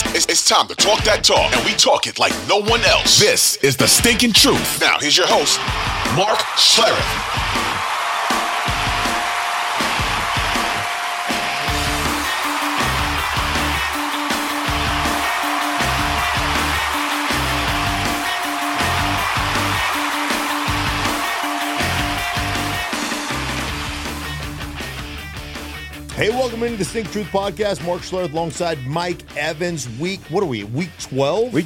It's time to talk that talk, and we talk it like no one else. This is The Stinking Truth. Now, here's your host, Mark Schlereth. Hey, welcome into The Stinking Truth Podcast. Mark Schlereth alongside Mike Evans. Week 12? Week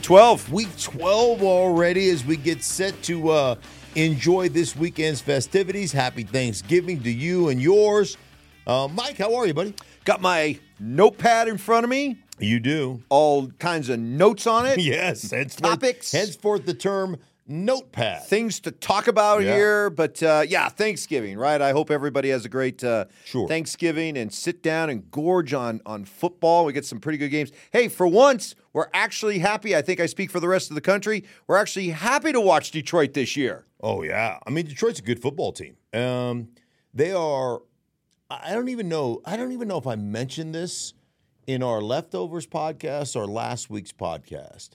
12. Week 12 already as we get set to... enjoy this weekend's festivities. Happy Thanksgiving to you and yours. Mike, how are you, buddy? Got my notepad in front of me. You do. All kinds of notes on it. Yes. Topics. Henceforth the term notepad. Things to talk about here. But, Thanksgiving, right? I hope everybody has a great Thanksgiving and sit down and gorge on football. We get some pretty good games. Hey, for once, we're actually happy. I think I speak for the rest of the country. We're actually happy to watch Detroit this year. Oh, yeah. I mean, Detroit's a good football team. They are – I don't even know if I mentioned this in our Leftovers podcast or last week's podcast.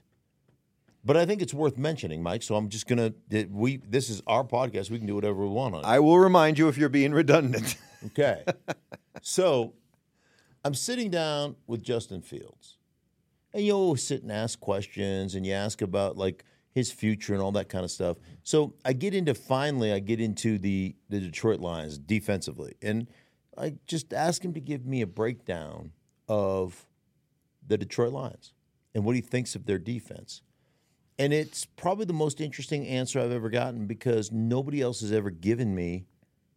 But I think it's worth mentioning, Mike, so I'm just going to – this is our podcast. We can do whatever we want on it. I will remind you if you're being redundant. Okay. So I'm sitting down with Justin Fields. And you always sit and ask questions, and you ask about, like, his future and all that kind of stuff. So I get into the Detroit Lions defensively, and I just ask him to give me a breakdown of the Detroit Lions and what he thinks of their defense. And it's probably the most interesting answer I've ever gotten because nobody else has ever given me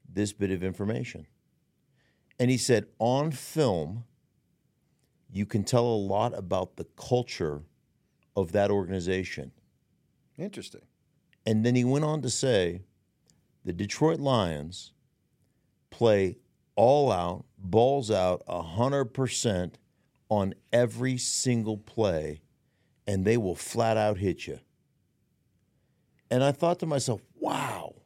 this bit of information. And he said, on film, you can tell a lot about the culture of that organization. Interesting. And then he went on to say the Detroit Lions play all out, balls out 100% on every single play, and they will flat out hit you. And I thought to myself, wow,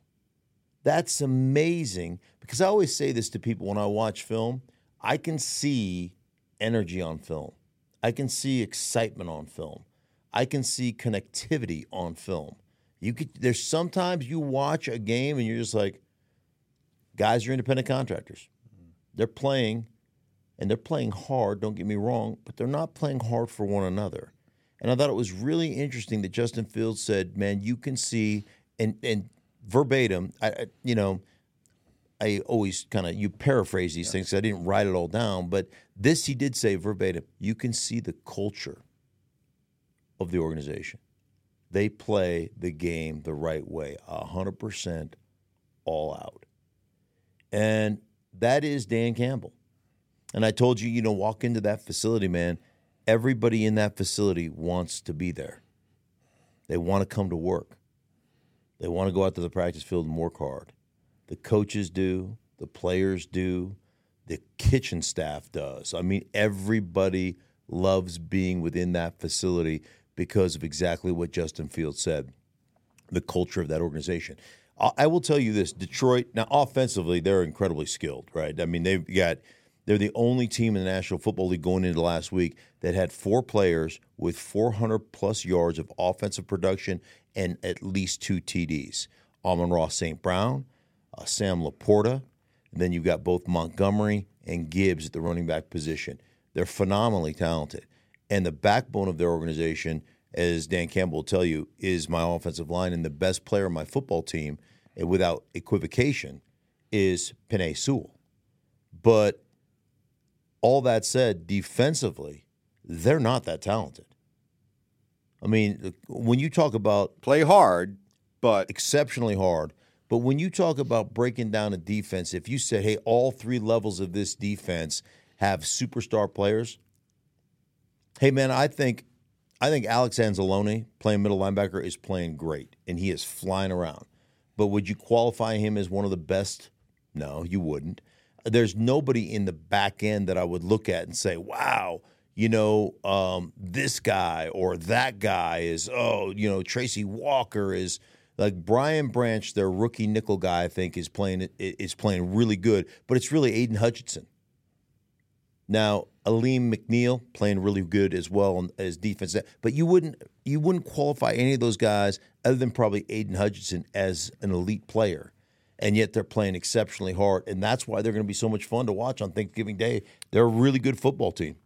that's amazing. Because I always say this to people when I watch film, I can see energy on film. I can see excitement on film. I can see connectivity on film. There's sometimes you watch a game and you're just like, guys are independent contractors. They're playing, and they're playing hard, don't get me wrong, but they're not playing hard for one another. And I thought it was really interesting that Justin Fields said, man, you can see, and verbatim, I always kind of, you paraphrase these things, so I didn't write it all down, but this he did say verbatim, you can see the culture of the organization. They play the game the right way, 100% all out. And that is Dan Campbell. And I told you, walk into that facility, man, everybody in that facility wants to be there. They want to come to work. They want to go out to the practice field and work hard. The coaches do, the players do, the kitchen staff does. I mean, everybody loves being within that facility because of exactly what Justin Fields said, the culture of that organization. I will tell you this, Detroit, now offensively, they're incredibly skilled, right? I mean, they're the only team in the National Football League going into last week that had four players with 400-plus yards of offensive production and at least two TDs. Amon-Ra St. Brown, Sam Laporta, and then you've got both Montgomery and Gibbs at the running back position. They're phenomenally talented. And the backbone of their organization, as Dan Campbell will tell you, is my offensive line. And the best player on my football team, without equivocation, is Penei Sewell. But all that said, defensively, they're not that talented. I mean, when you talk about... Play hard, but... Exceptionally hard. But when you talk about breaking down a defense, if you said, hey, all three levels of this defense... have superstar players. Hey, man, I think Alex Anzalone, playing middle linebacker, is playing great, and he is flying around. But would you qualify him as one of the best? No, you wouldn't. There's nobody in the back end that I would look at and say, wow, this guy or that guy is, Tracy Walker is – like Brian Branch, their rookie nickel guy, I think, is playing really good, but it's really Aiden Hutchinson. Now, Aleem McNeil playing really good as well on, as defense. But you wouldn't qualify any of those guys other than probably Aiden Hutchinson as an elite player. And yet they're playing exceptionally hard. And that's why they're going to be so much fun to watch on Thanksgiving Day. They're a really good football team.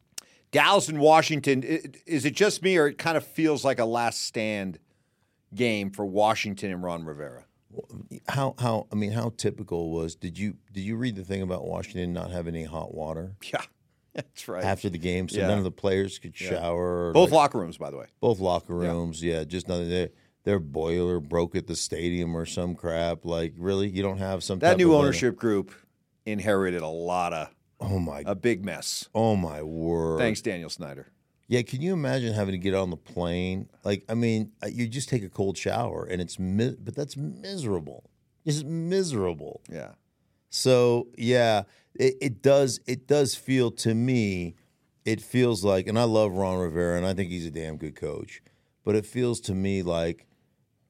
Dallas and Washington, is it just me or it kind of feels like a last stand game for Washington and Ron Rivera? How typical was did you read the thing about Washington not having any hot water? Yeah, that's right. After the game, so none of the players could shower. Both locker rooms, by the way. Both locker rooms, just nothing there. Their boiler broke at the stadium or some crap. Like, really? You don't have some That new ownership group inherited a lot of a big mess. Oh, my word. Thanks, Daniel Snyder. Yeah, can you imagine having to get on the plane? Like, I mean, you just take a cold shower, and it's but that's miserable. It's miserable. Yeah. So, yeah, it does feel to me, it feels like, and I love Ron Rivera, and I think he's a damn good coach, but it feels to me like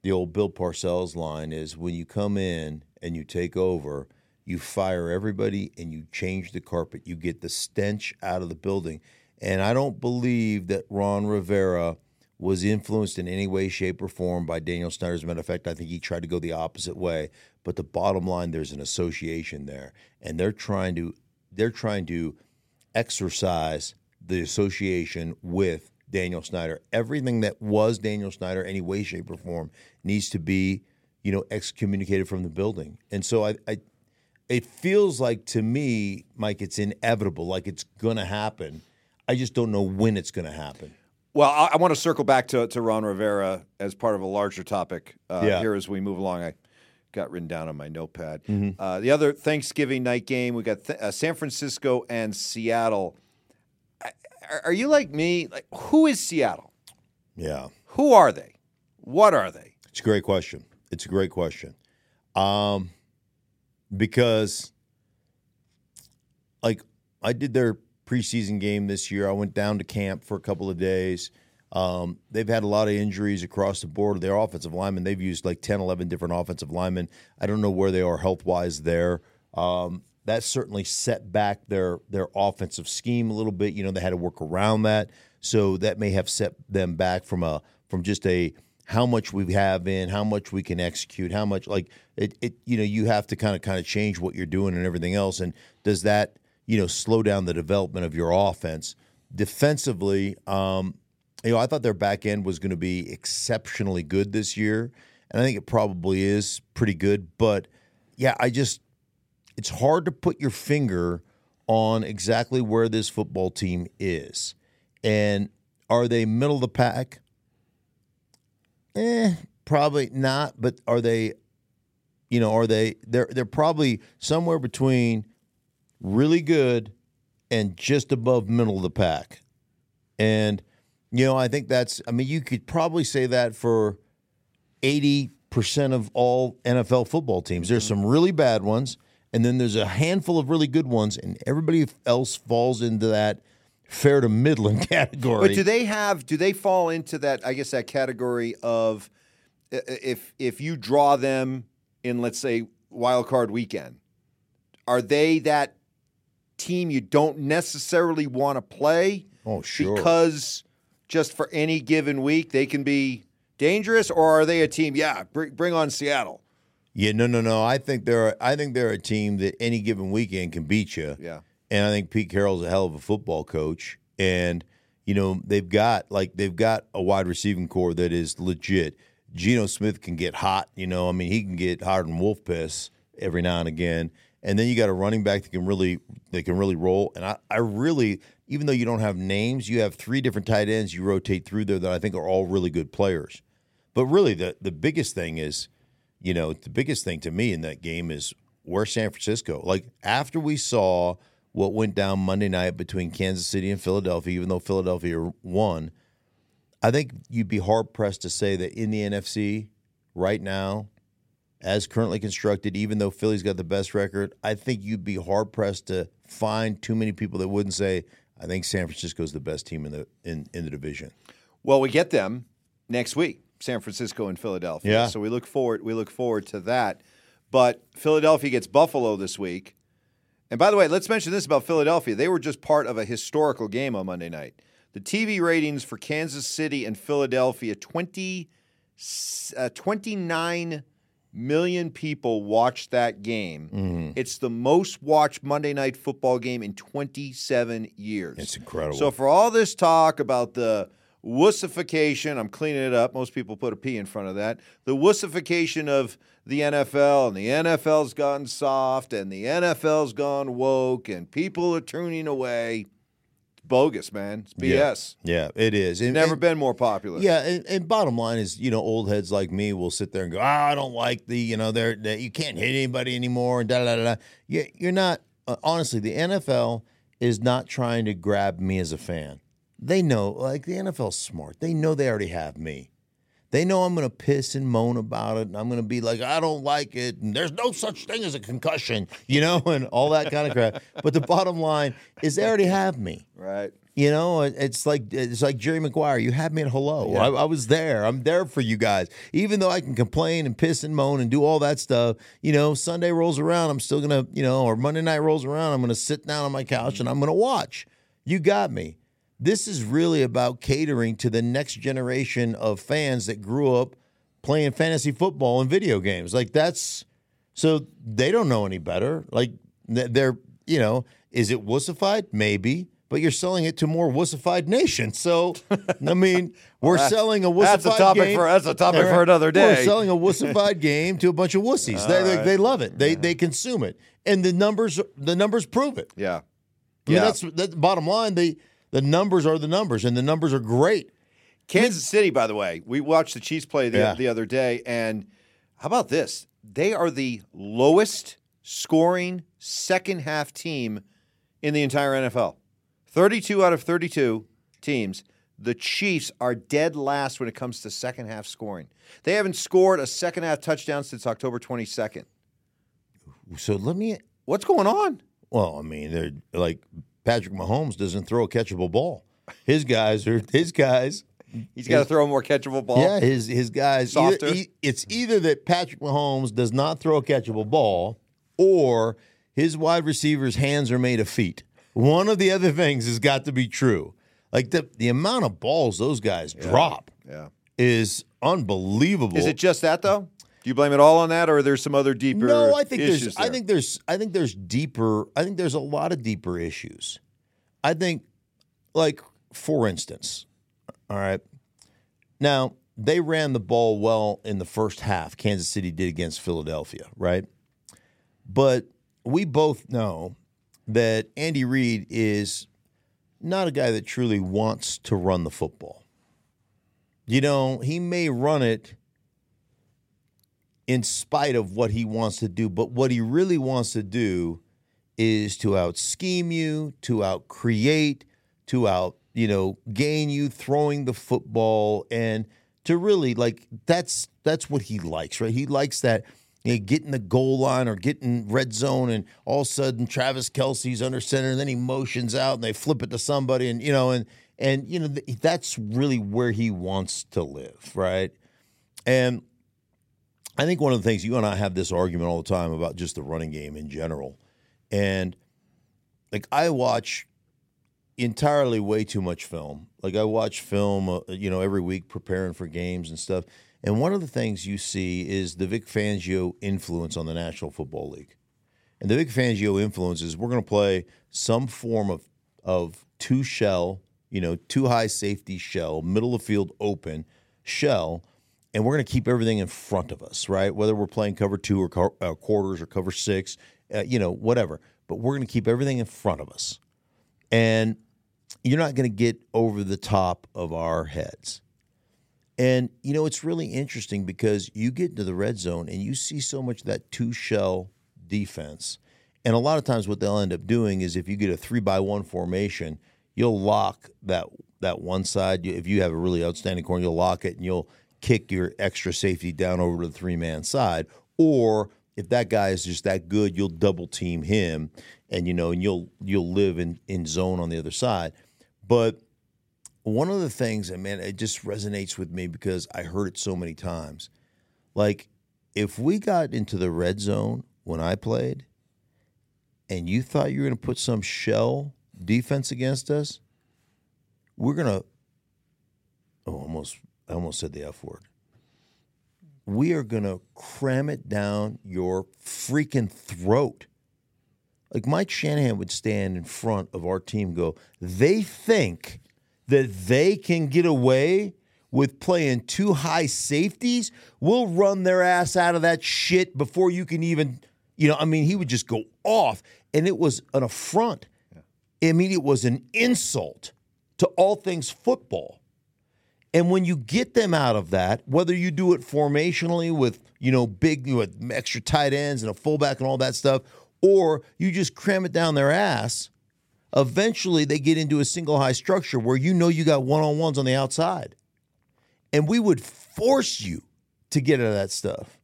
the old Bill Parcells line is when you come in and you take over, you fire everybody and you change the carpet. You get the stench out of the building. And I don't believe that Ron Rivera was influenced in any way, shape, or form by Daniel Snyder. As a matter of fact, I think he tried to go the opposite way. But the bottom line, there's an association there, and they're trying to exercise the association with Daniel Snyder. Everything that was Daniel Snyder, any way, shape, or form, needs to be, excommunicated from the building. And so it feels like to me, Mike, it's inevitable, like it's going to happen. I just don't know when it's going to happen. Well, I want to circle back to Ron Rivera as part of a larger topic here as we move along. I got written down on my notepad. Mm-hmm. The other Thanksgiving night game, we got San Francisco and Seattle. Are you like me? Like, who is Seattle? Yeah. Who are they? What are they? It's a great question. Because, like, I did their preseason game this year. I went down to camp for a couple of days. They've had a lot of injuries across the board. Their offensive linemen, they've used like 10, 11 different offensive linemen. I don't know where they are health-wise there. That certainly set back their offensive scheme a little bit. They had to work around that. So that may have set them back from just how much we have in, how much we can execute, how much you have to kind of change what you're doing and everything else. And does that slow down the development of your offense? Defensively, I thought their back end was going to be exceptionally good this year, and I think it probably is pretty good. But, it's hard to put your finger on exactly where this football team is. And are they middle of the pack? Probably not. But are they? They're probably somewhere between really good and just above middle of the pack. And, I think you could probably say that for 80% of all NFL football teams. There's some really bad ones, and then there's a handful of really good ones, and everybody else falls into that fair to middling category. But do they fall into that, I guess, that category of if you draw them in, let's say, wild card weekend, are they that team you don't necessarily want to play? Oh, sure. Because just for any given week, they can be dangerous, or are they a team? Yeah, bring on Seattle. Yeah, no. I think they're a team that any given weekend can beat you. Yeah, and I think Pete Carroll's a hell of a football coach, and they've got a wide receiving core that is legit. Geno Smith can get hot. He can get hotter than wolf piss every now and again. And then you got a running back that can really roll. And I really, even though you don't have names, you have three different tight ends you rotate through there that I think are all really good players. But really, the biggest thing is, the biggest thing to me in that game is where's San Francisco? Like, after we saw what went down Monday night between Kansas City and Philadelphia, even though Philadelphia won, I think you'd be hard-pressed to say that in the NFC right now, as currently constructed, even though Philly's got the best record, I think you'd be hard-pressed to find too many people that wouldn't say, I think San Francisco's the best team in the division. Well, we get them next week, San Francisco and Philadelphia. Yeah. So we look forward to that. But Philadelphia gets Buffalo this week. And by the way, let's mention this about Philadelphia. They were just part of a historical game on Monday night. The TV ratings for Kansas City and Philadelphia, 29 million people watched that game. Mm-hmm. It's the most watched Monday night football game in 27 years. It's incredible. So for all this talk about the wussification, I'm cleaning it up. Most people put a P in front of that. The wussification of the NFL, and the NFL's gotten soft, and the NFL's gone woke, and people are turning away. It's bogus, man. It's BS. Yeah, it is. It's never been more popular. Yeah, and bottom line is, you know, old heads like me will sit there and go, I don't like the, you know, you can't hit anybody anymore, and da-da-da-da. You're not, honestly, the NFL is not trying to grab me as a fan. They know, like, the NFL's smart. They know they already have me. They know I'm going to piss and moan about it, and I'm going to be like, I don't like it, and there's no such thing as a concussion, you know, and all that kind of crap. But the bottom line is they already have me. Right. You know, it's like Jerry Maguire. You had me at hello. Yeah. I was there. I'm there for you guys. Even though I can complain and piss and moan and do all that stuff, you know, Sunday rolls around, I'm still going to, you know, or Monday night rolls around, I'm going to sit down on my couch and I'm going to watch. You got me. This is really about catering to the next generation of fans that grew up playing fantasy football and video games. Like, that's – so they don't know any better. Like, they're – you know, is it wussified? Maybe. But you're selling it to more wussified nations. So, I mean, we're selling a wussified game. That's a topic for another day. We're selling a wussified game to a bunch of wussies. They love it. They consume it. And the numbers prove it. Yeah. I mean, that's the bottom line. The numbers are the numbers, and the numbers are great. Kansas City, by the way, we watched the Chiefs play the other day, and how about this? They are the lowest-scoring second-half team in the entire NFL. 32 out of 32 teams. The Chiefs are dead last when it comes to second-half scoring. They haven't scored a second-half touchdown since October 22nd. So let me – what's going on? Well, I mean, they're like – Patrick Mahomes doesn't throw a catchable ball. His guys. He's got to throw a more catchable ball. Yeah, his guys. Softer. It's either that Patrick Mahomes does not throw a catchable ball, or his wide receiver's hands are made of feet. One of the other things has got to be true. Like the amount of balls those guys drop is unbelievable. Is it just that though? Do you blame it all on that, or are there some other deeper issues? No, I think there's a lot of deeper issues. I think, like, for instance, all right, now, they ran the ball well in the first half. Kansas City did against Philadelphia, right? But we both know that Andy Reid is not a guy that truly wants to run the football. You know, he may run it in spite of what he wants to do. But what he really wants to do is to out-scheme you, to out-create, to out-gain you throwing the football, and to really, like, that's what he likes, right? He likes that, you know, getting the goal line or getting red zone, and all of a sudden Travis Kelce's under center, and then he motions out, and they flip it to somebody, and, you know, that's really where he wants to live, right? And I think one of the things, you and I have this argument all the time about just the running game in general. And, like, I watch entirely way too much film. Like, I watch film, every week preparing for games and stuff. And one of the things you see is the Vic Fangio influence on the National Football League. And the Vic Fangio influence is we're going to play some form of two-shell, you know, two-high safety shell, middle-of-field open shell, and we're going to keep everything in front of us, right? Whether we're playing cover two or quarters or cover six, whatever. But we're going to keep everything in front of us. And you're not going to get over the top of our heads. And, you know, it's really interesting because you get into the red zone and you see so much of that two-shell defense. And a lot of times what they'll end up doing is if you get a 3-by-1 formation, you'll lock that one side. If you have a really outstanding corner, you'll lock it and you'll – kick your extra safety down over to the three-man side, or if that guy is just that good, you'll double-team him, and you'll live in zone on the other side. But one of the things, and man, it just resonates with me because I heard it so many times. Like, if we got into the red zone when I played, and you thought you were going to put some shell defense against us, we're going to – oh, I almost said the F word. We are going to cram it down your freaking throat. Like Mike Shanahan would stand in front of our team and go, they think that they can get away with playing two high safeties. We'll run their ass out of that shit before you can even, he would just go off. And it was an affront. Yeah. It was an insult to all things football. And when you get them out of that, whether you do it formationally with, with extra tight ends and a fullback and all that stuff, or you just cram it down their ass, eventually they get into a single high structure where you got one-on-ones on the outside. And we would force you to get out of that stuff.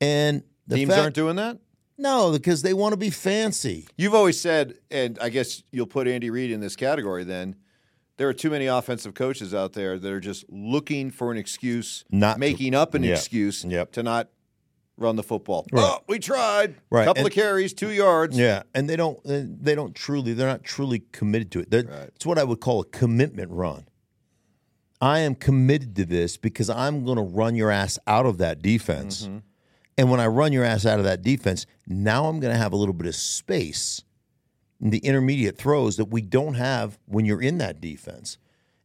And teams aren't doing that? No, because they want to be fancy. You've always said, and I guess you'll put Andy Reid in this category then, there are too many offensive coaches out there that are just looking for an excuse, making up an excuse to not run the football. Right. Oh, we tried. Right. Couple of carries, 2 yards. Yeah, and they're not truly committed to it. It's what I would call a commitment run. I am committed to this because I'm going to run your ass out of that defense. Mm-hmm. And when I run your ass out of that defense, now I'm going to have a little bit of space in the intermediate throws that we don't have when you're in that defense.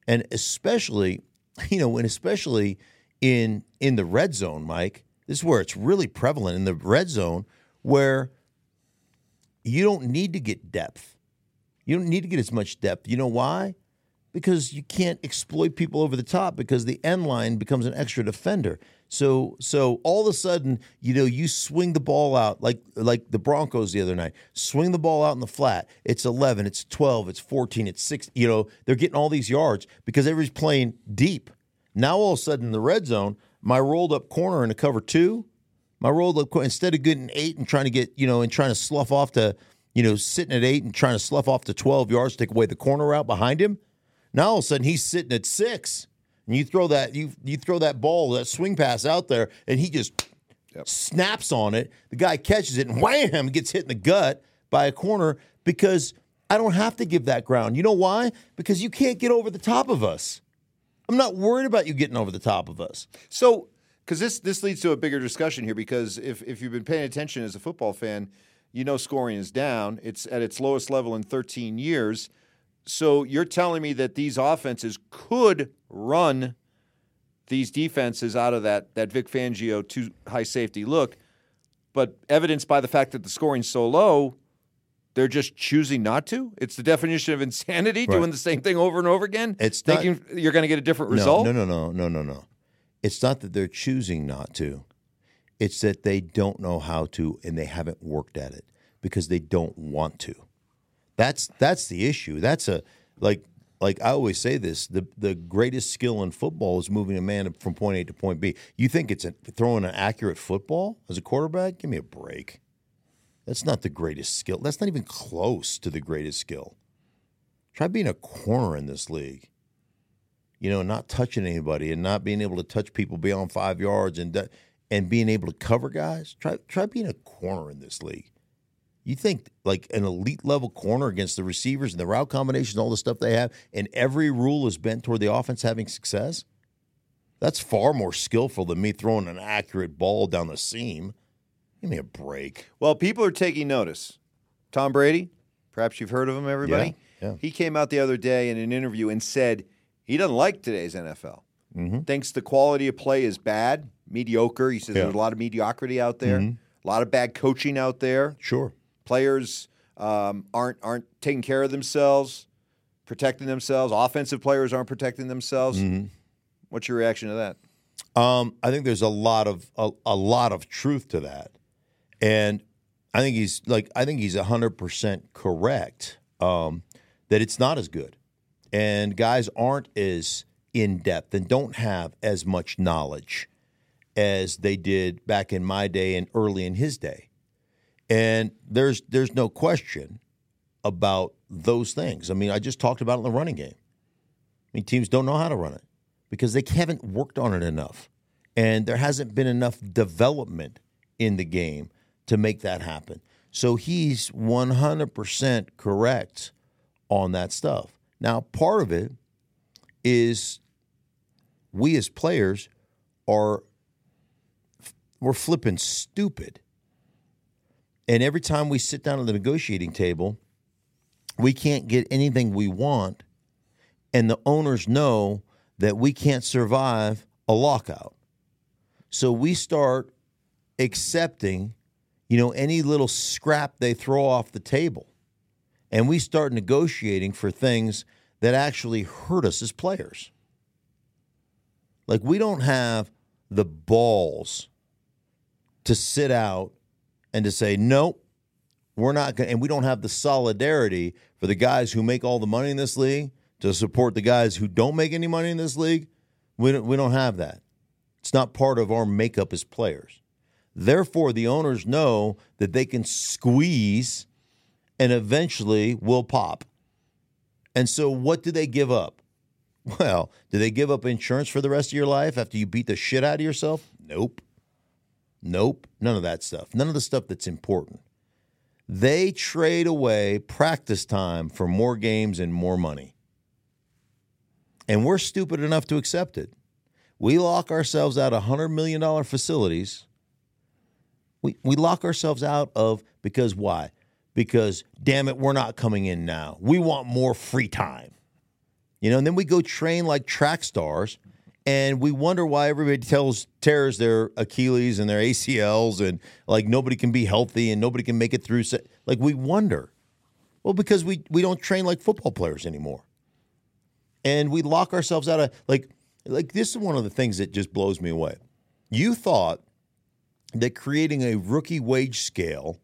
And especially in the red zone, Mike, this is where it's really prevalent in the red zone where you don't need to get depth. You don't need to get as much depth. You know why? Because you can't exploit people over the top because the end line becomes an extra defender. So all of a sudden, you swing the ball out like the Broncos the other night. Swing the ball out in the flat. It's 11, it's 12, it's 14, it's 6. They're getting all these yards because everybody's playing deep. Now all of a sudden in the red zone, my rolled up corner in a cover two, instead of getting 8 and trying to get, and trying to slough off to, sitting at 8 and trying to slough off to 12 yards, take away the corner route behind him. Now all of a sudden he's sitting at 6, and you throw that ball, that swing pass out there, and he just snaps on it. The guy catches it and wham, gets hit in the gut by a corner because I don't have to give that ground. You know why? Because you can't get over the top of us. I'm not worried about you getting over the top of us. So, because this leads to a bigger discussion here, because if you've been paying attention as a football fan, scoring is down. It's at its lowest level in 13 years. So you're telling me that these offenses could run these defenses out of that Vic Fangio two high safety look, but evidenced by the fact that the scoring's so low, they're just choosing not to? It's the definition of insanity, doing the same thing over and over again? It's thinking you're going to get a different result? No. It's not that they're choosing not to. It's that they don't know how to, and they haven't worked at it because they don't want to. That's the issue. That's like I always say this, the greatest skill in football is moving a man from point A to point B. You think it's throwing an accurate football as a quarterback? Give me a break. That's not the greatest skill. That's not even close to the greatest skill. Try being a corner in this league. Not touching anybody and not being able to touch people beyond 5 yards and being able to cover guys. Try being a corner in this league. You think like an elite level corner against the receivers and the route combinations, all the stuff they have, and every rule is bent toward the offense having success? That's far more skillful than me throwing an accurate ball down the seam. Give me a break. Well, people are taking notice. Tom Brady, perhaps you've heard of him, everybody. Yeah. He came out the other day in an interview and said he doesn't like today's NFL. Mm-hmm. Thinks the quality of play is bad, mediocre. He says there's a lot of mediocrity out there, a lot of bad coaching out there. Sure. Players aren't taking care of themselves, protecting themselves. Offensive players aren't protecting themselves. Mm-hmm. What's your reaction to that? I think there's a lot of truth to that, and I think he's 100% correct that it's not as good, and guys aren't as in depth and don't have as much knowledge as they did back in my day and early in his day. And there's no question about those things. I mean, I just talked about it in the running game. I mean, teams don't know how to run it because they haven't worked on it enough. And there hasn't been enough development in the game to make that happen. So he's 100% correct on that stuff. Now, part of it is we as players are we're flipping stupid. And every time we sit down at the negotiating table, we can't get anything we want, and the owners know that we can't survive a lockout. So we start accepting, you know, any little scrap they throw off the table, and we start negotiating for things that actually hurt us as players. Like, we don't have the balls to sit out and to say, nope, we're not going to, and we don't have the solidarity for the guys who make all the money in this league to support the guys who don't make any money in this league. We don't have that. It's not part of our makeup as players. Therefore, the owners know that they can squeeze and eventually will pop. And so what do they give up? Well, do they give up insurance for the rest of your life after you beat the shit out of yourself? Nope. None of that stuff. None of the stuff that's important. They trade away practice time for more games and more money. And we're stupid enough to accept it. We lock ourselves out of $100 million facilities. We lock ourselves out of, because why? Because, damn it, we're not coming in now. We want more free time. You know, and then we go train like track stars, and we wonder why everybody tears their Achilles and their ACLs, and, like, nobody can be healthy and nobody can make it through. Like, we wonder. Well, because we don't train like football players anymore. And we lock ourselves out of, like this is one of the things that just blows me away. You thought that creating a rookie wage scale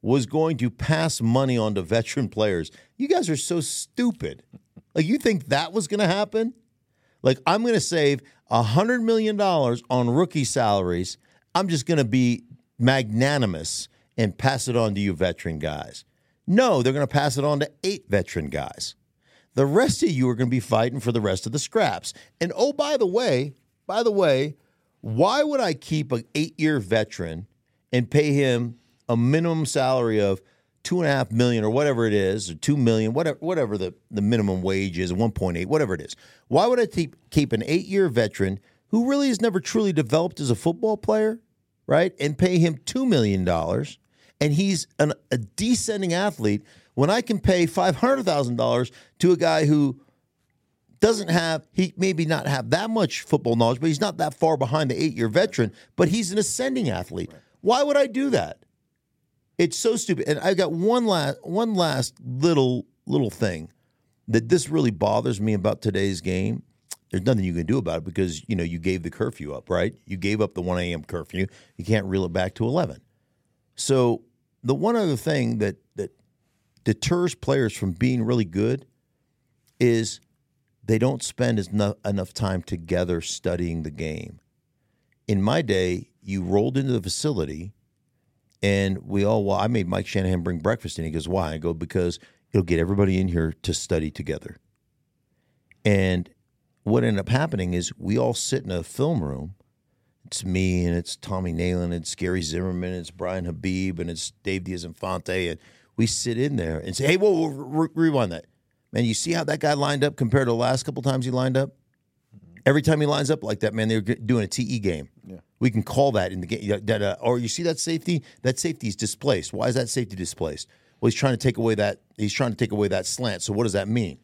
was going to pass money on to veteran players. You guys are so stupid. Like, you think that was going to happen? Like, I'm going to save $100 million on rookie salaries. I'm just going to be magnanimous and pass it on to you veteran guys. No, they're going to pass it on to 8 veteran guys. The rest of you are going to be fighting for the rest of the scraps. And, oh, by the way, why would I keep an 8-year veteran and pay him a minimum salary of $2.5 million or whatever it is, or $2 million, whatever the minimum wage is, 1.8, whatever it is? Why would I keep an 8-year veteran who really has never truly developed as a football player, right, and pay him $2 million, and he's a descending athlete, when I can pay $500,000 to a guy who doesn't have, he maybe not have that much football knowledge, but he's not that far behind the 8-year veteran, but he's an ascending athlete. Right. Why would I do that? It's so stupid. And I've got one last little thing that this really bothers me about today's game. There's nothing you can do about it because, you know, you gave the curfew up, right? You gave up the 1 a.m. curfew. You can't reel it back to 11. So the one other thing that deters players from being really good is they don't spend enough time together studying the game. In my day, you rolled into the facility, and I made Mike Shanahan bring breakfast in. He goes, why? I go, because it'll get everybody in here to study together. And what ended up happening is we all sit in a film room. It's me, and it's Tommy Nalen, it's Gary Zimmerman, it's Brian Habib, and it's Dave Diaz Infante. And we sit in there and say, hey, whoa, rewind that. Man, you see how that guy lined up compared to the last couple times he lined up? Every time he lines up like that, man, they're doing a TE game. Yeah. We can call that in the game. Or you see that safety? That safety is displaced. Why is that safety displaced? Well, he's trying to take away that slant. So what does that mean?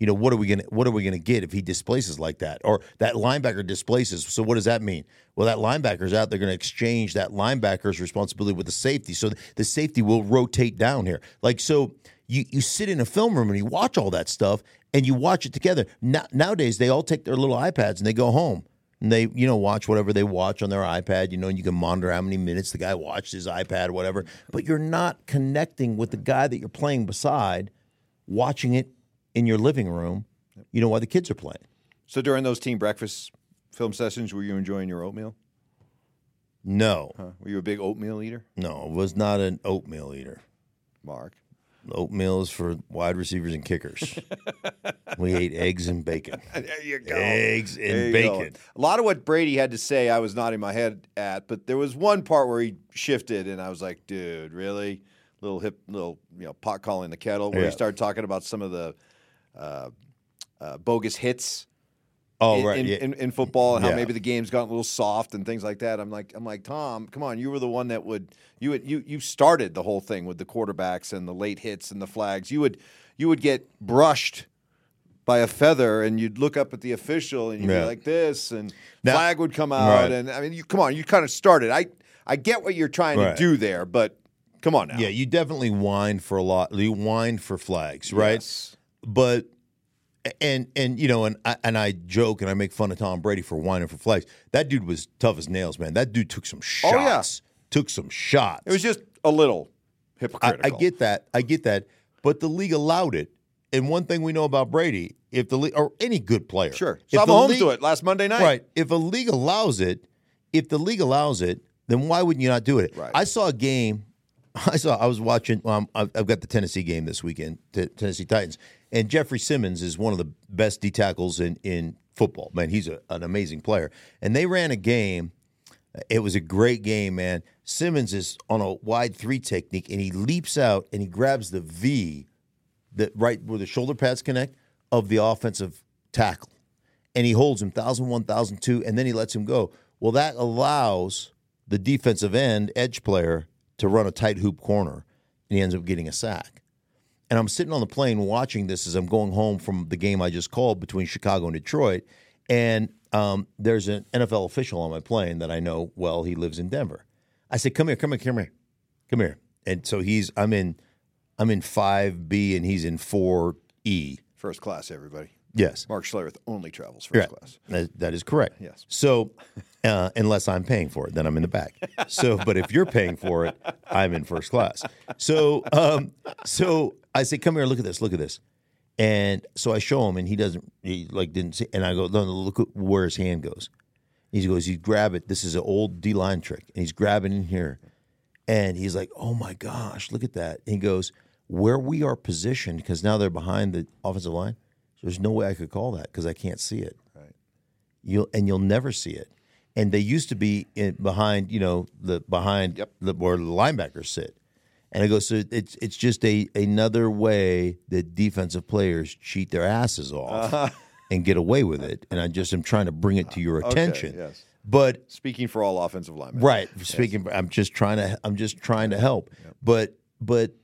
You know, what are we gonna get if he displaces like that? Or that linebacker displaces. So what does that mean? Well, that linebacker's out. They're going to exchange that linebacker's responsibility with the safety. So the safety will rotate down here. Like, so you sit in a film room and you watch all that stuff. And you watch it together. Nowadays, they all take their little iPads and they go home and they, you know, watch whatever they watch on their iPad. You know, and you can monitor how many minutes the guy watched his iPad or whatever. But you're not connecting with the guy that you're playing beside, watching it in your living room. You know, while the kids are playing. So during those team breakfast film sessions, were you enjoying your oatmeal? No. Huh? Were you a big oatmeal eater? No, I was not an oatmeal eater. Mark. oatmeals for wide receivers and kickers. We ate eggs and bacon. There you go. Eggs and bacon. Go. A lot of what Brady had to say I was nodding my head at, but there was one part where he shifted, and I was like, dude, really? Little pot calling the kettle, where he started talking about some of the bogus hits. In football, and how maybe the game's gotten a little soft and things like that. I'm like, Tom, come on, you were the one that you started the whole thing with the quarterbacks and the late hits and the flags. You would get brushed by a feather, and you'd look up at the official, and you'd be like this, and flag would come out, and I mean, you kind of started. I get what you're trying to do there, but come on now. Yeah, you definitely whined for a lot. You whined for flags, right? Yes. But. And I joke and I make fun of Tom Brady for whining for flags. That dude was tough as nails, man. That dude took some shots. Took some shots. It was just a little hypocritical. I get that. But the league allowed it. And one thing we know about Brady, if the league or any good player, sure. Saw Mahomes do it last Monday night. Right. If the league allows it, then why wouldn't you not do it? Right. I saw a game. I was watching. I've got the Tennessee game this weekend, Tennessee Titans, and Jeffrey Simmons is one of the best D tackles in football. Man, he's an amazing player. And they ran a game. It was a great game, man. Simmons is on a wide three technique, and he leaps out and he grabs the V, that right where the shoulder pads connect, of the offensive tackle, and he holds him 1,001, 1,002, and then he lets him go. Well, that allows the defensive end edge player to run a tight hoop corner, and he ends up getting a sack. And I'm sitting on the plane watching this as I'm going home from the game I just called between Chicago and Detroit, and there's an NFL official on my plane that I know well. He lives in Denver. I said, come here. And so I'm in 5B, and he's in 4E. First class, everybody. Yes. Mark Schlereth only travels first class. That is correct. Yes. So, unless I'm paying for it, then I'm in the back. So, but if you're paying for it, I'm in first class. So, so I say, come here, look at this. And so I show him, and he didn't see. And I go, look where his hand goes. He goes, you grab it. This is an old D-line trick. And he's grabbing in here. And he's like, oh my gosh, look at that. And he goes, where we are positioned, because now they're behind the offensive line. There's no way I could call that because I can't see it. Right. You'll never see it. And they used to be behind where the linebackers sit. And I go, so it's just another way that defensive players cheat their asses off and get away with it. And I just am trying to bring it to your attention. Okay, yes. But speaking for all offensive linemen, right? Speaking, yes. I'm just trying to help. Yep. But.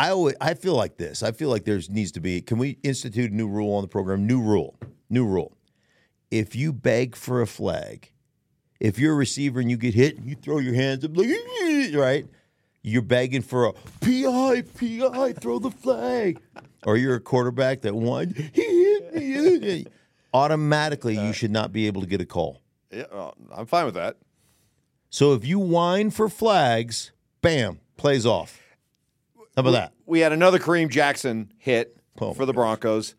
I feel like this. I feel like there needs to be, can we institute a new rule on the program? New rule. If you beg for a flag, if you're a receiver and you get hit and you throw your hands up, like, right? You're begging for a P.I., throw the flag. Or you're a quarterback that won. Automatically, you should not be able to get a call. Yeah, I'm fine with that. So if you whine for flags, bam, plays off. How about that? We had another Kareem Jackson hit for the Broncos.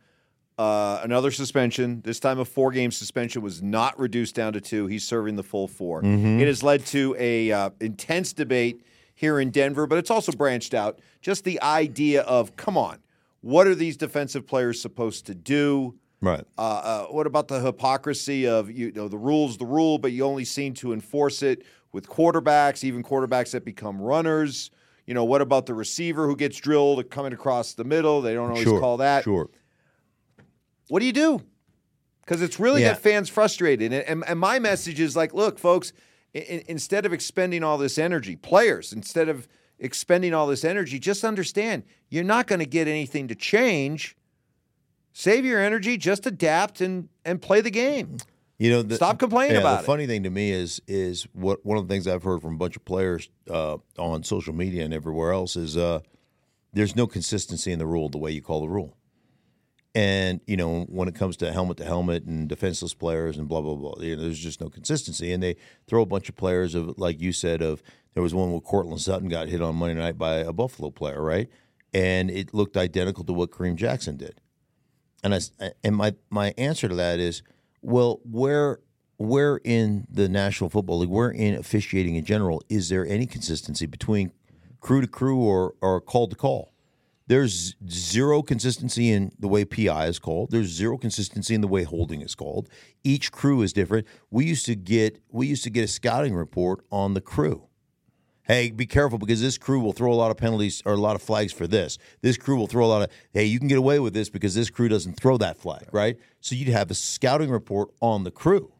Another suspension. This time a 4-game suspension was not reduced down to 2. He's serving the full 4. Mm-hmm. It has led to an intense debate here in Denver, but it's also branched out. Just the idea of, come on, what are these defensive players supposed to do? Right. What about the hypocrisy of the rule's the rule, but you only seem to enforce it with quarterbacks, even quarterbacks that become runners? What about the receiver who gets drilled coming across the middle? They don't always call that. Sure. What do you do? Because it's really got fans frustrated. And my message is like, look, folks, instead of expending all this energy, players, just understand you're not going to get anything to change. Save your energy, just adapt and play the game. Stop complaining about it. The funny thing to me is what one of the things I've heard from a bunch of players on social media and everywhere else is there's no consistency in the rule, the way you call the rule. And, when it comes to helmet and defenseless players and blah, blah, blah, there's just no consistency. And they throw a bunch of players of, like you said, there was one where Courtland Sutton got hit on Monday night by a Buffalo player, right? And it looked identical to what Kareem Jackson did. And my answer to that is, well, where in the National Football League, where in officiating in general, is there any consistency between crew to crew or call to call? There's zero consistency in the way PI is called. There's zero consistency in the way holding is called. Each crew is different. We used to get a scouting report on the crew. Hey, be careful because this crew will throw a lot of penalties or a lot of flags for this. This crew will throw a lot of, hey, you can get away with this because this crew doesn't throw that flag, right? So you'd have a scouting report on the crew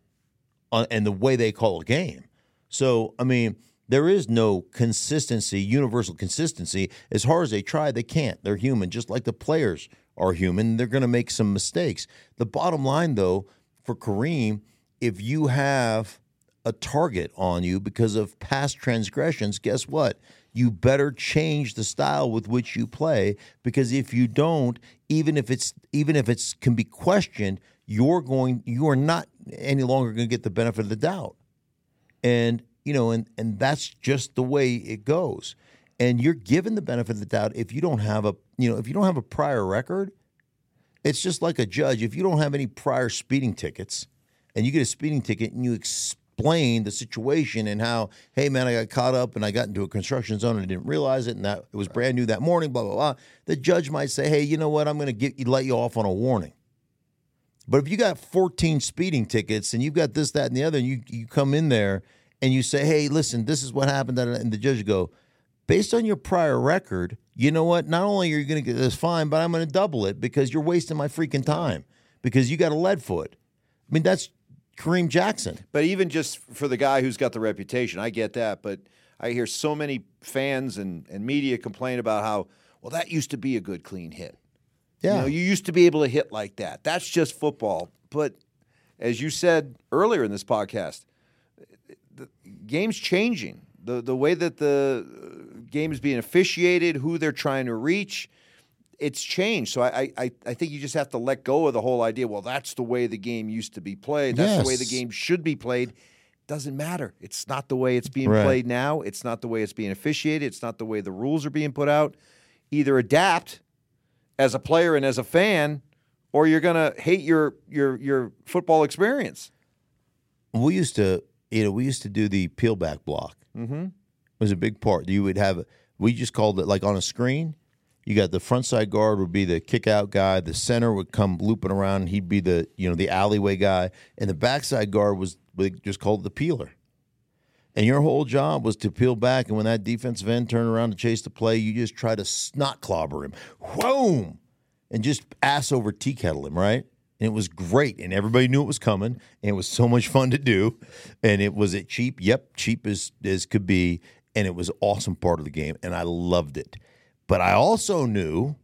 and the way they call a game. So, I mean, there is no consistency, universal consistency. As hard as they try, they can't. They're human, just like the players are human. They're going to make some mistakes. The bottom line, though, for Kareem, if you have a target on you because of past transgressions, guess what? You better change the style with which you play, because if you don't, even if it's can be questioned, you are not any longer going to get the benefit of the doubt. And you know, and that's just the way it goes. And you're given the benefit of the doubt if you don't have a prior record. It's just like a judge. If you don't have any prior speeding tickets and you get a speeding ticket and you explain the situation and how, hey, man, I got caught up and I got into a construction zone and I didn't realize it, and that it was brand new that morning, blah, blah, blah. The judge might say, hey, you know what, I'm going to let you off on a warning. But if you got 14 speeding tickets and you've got this, that, and the other, and you come in there and you say, hey, listen, this is what happened, and the judge will go, based on your prior record, you know what, not only are you going to get this fine, but I'm going to double it because you're wasting my freaking time because you got a lead foot. I mean, that's Kareem Jackson. But even just for the guy who's got the reputation, I get that, but I hear so many fans and media complain about how, well, that used to be a good clean hit. Yeah. You know, you used to be able to hit like that. That's just football. But as you said earlier in this podcast, the game's changing. The way that the game is being officiated, who they're trying to reach, it's changed. So I think you just have to let go of the whole idea, well, that's the way the game used to be played. That's the way the game should be played. Doesn't matter. It's not the way it's being played now. It's not the way it's being officiated. It's not the way the rules are being put out. Either adapt as a player and as a fan, or you're going to hate your football experience. We used to do the peel back block. Mm-hmm. It was a big part. We just called it, like on a screen, you got the front side guard would be the kick out guy. The center would come looping around. He'd be the alleyway guy. And the backside guard was just called the peeler. And your whole job was to peel back. And when that defensive end turned around to chase the play, you just try to snot clobber him. Whoom! And just ass over tea kettle him, right? And it was great. And everybody knew it was coming. And it was so much fun to do. And it was cheap. Yep, cheap as could be. And it was an awesome part of the game. And I loved it. But I also knew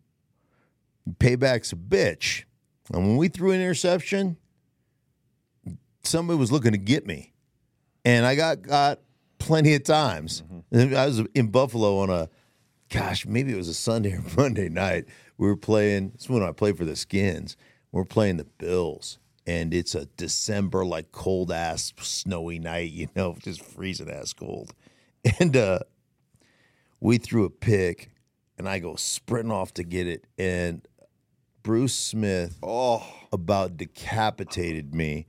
payback's a bitch. And when we threw an interception, somebody was looking to get me. And I got caught plenty of times. Mm-hmm. I was in Buffalo on maybe it was a Sunday or Monday night. We were playing, it's when I played for the Skins. We're playing the Bills. And it's a December, like, cold-ass, snowy night, you know, just freezing-ass cold. And we threw a pick. And I go sprinting off to get it, and Bruce Smith about decapitated me.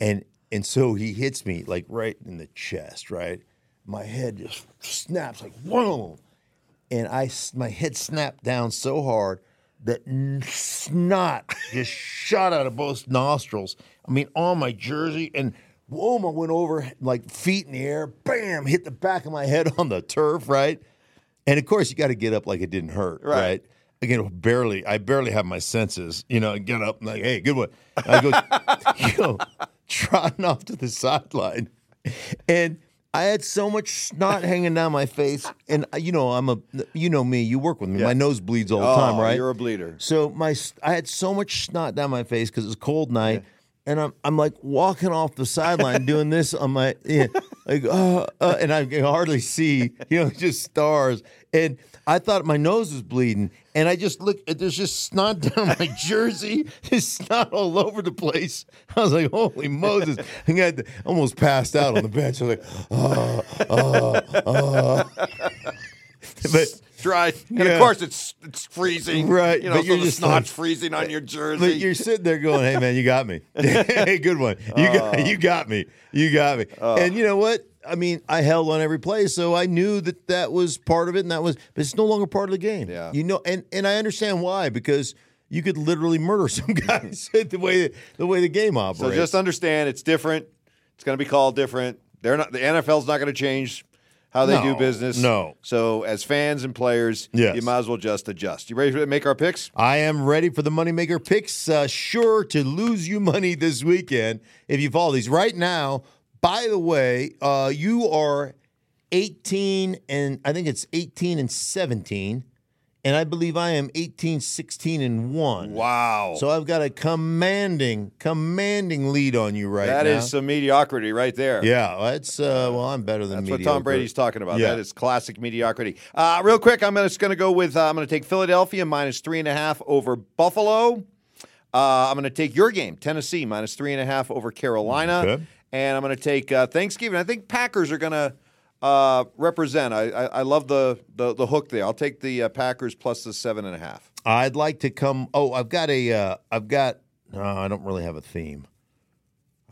And so he hits me, like, right in the chest, right? My head just snaps, like, whoa! And my head snapped down so hard that snot just shot out of both nostrils. I mean, on my jersey, and whoa, I went over, like, feet in the air, bam, hit the back of my head on the turf, right? And, of course, you got to get up like it didn't hurt, right? Again, I barely have my senses, you know, get up and like, hey, good one. I go, you know, trotting off to the sideline. And I had so much snot hanging down my face. And, you know, you know me, you work with me. Yeah. My nose bleeds all the time, right? You're a bleeder. So I had so much snot down my face because it was a cold night. Yeah. And I'm like walking off the sideline doing this on my and I can hardly see, you know, just stars. And I thought my nose was bleeding, and I just looked. There's just snot down my jersey, just snot all over the place. I was like, holy Moses! And I almost passed out on the bench. I was like, but dry. And of course, it's freezing. Right. You know, but so the snot's like, freezing on your jersey. But you're sitting there going, "Hey, man, you got me. Hey, good one. You got me. And you know what? I mean, I held on every play, so I knew that that was part of it, and that was, but it's no longer part of the game. Yeah. You know, and I understand why, because you could literally murder some guys the way the game operates. So just understand, it's different. It's going to be called different. They're not, the NFL's not going to change how they do business. No. So as fans and players, you might as well just adjust. You ready to make our picks? I am ready for the Moneymaker picks. Sure to lose you money this weekend if you follow these right now. By the way, you are 18 and I think it's 18 and 17, and I believe I am 18, 16 and 1. Wow. So I've got a commanding lead on you right now. That is some mediocrity right there. Yeah, that's well, I'm better than mediocre. That's what Tom Brady's talking about. Yeah. That is classic mediocrity. Real quick, I'm just going to go with I'm going to take Philadelphia minus 3.5 over Buffalo. I'm going to take your game, Tennessee minus 3.5 over Carolina. Okay. And I'm going to take Thanksgiving. I think Packers are going to represent. I love the hook there. I'll take the Packers plus the 7.5. I'd like to come. Oh, I've got a. I don't really have a theme.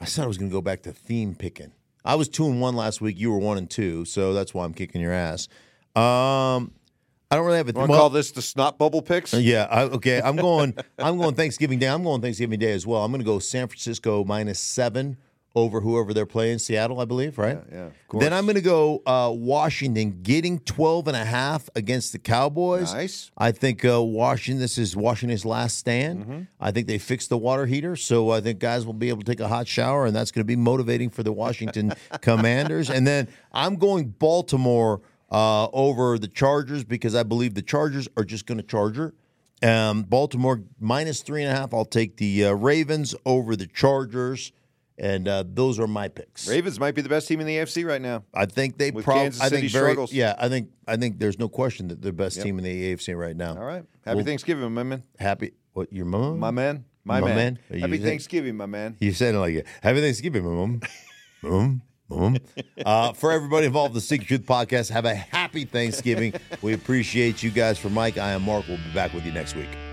I said I was going to go back to theme picking. I was 2-1 last week. You were 1-2, so that's why I'm kicking your ass. I don't really have a theme. Want to call this the snot bubble picks? Yeah. Okay. I'm going. I'm going Thanksgiving Day. I'm going Thanksgiving Day as well. I'm going to go San Francisco minus 7. Over whoever they're playing, Seattle, I believe, right? Yeah, of course. Then I'm going to go Washington getting 12.5 against the Cowboys. Nice. I think Washington's last stand. Mm-hmm. I think they fixed the water heater, so I think guys will be able to take a hot shower, and that's going to be motivating for the Washington Commanders. And then I'm going Baltimore over the Chargers because I believe the Chargers are just going to Charger. Baltimore minus 3.5. I'll take the Ravens over the Chargers. And those are my picks. Ravens might be the best team in the AFC right now. I think they probably. I think very. Struggles. Yeah, I think there's no question that they're the best team in the AFC right now. All right. Happy Thanksgiving, my man. Happy what? Your mom? My man. My man. Happy Thanksgiving, my man. You said it like it. Happy Thanksgiving, my mom. For everybody involved in the Secret Truth Podcast, have a happy Thanksgiving. We appreciate you guys. For Mike, I am Mark. We'll be back with you next week.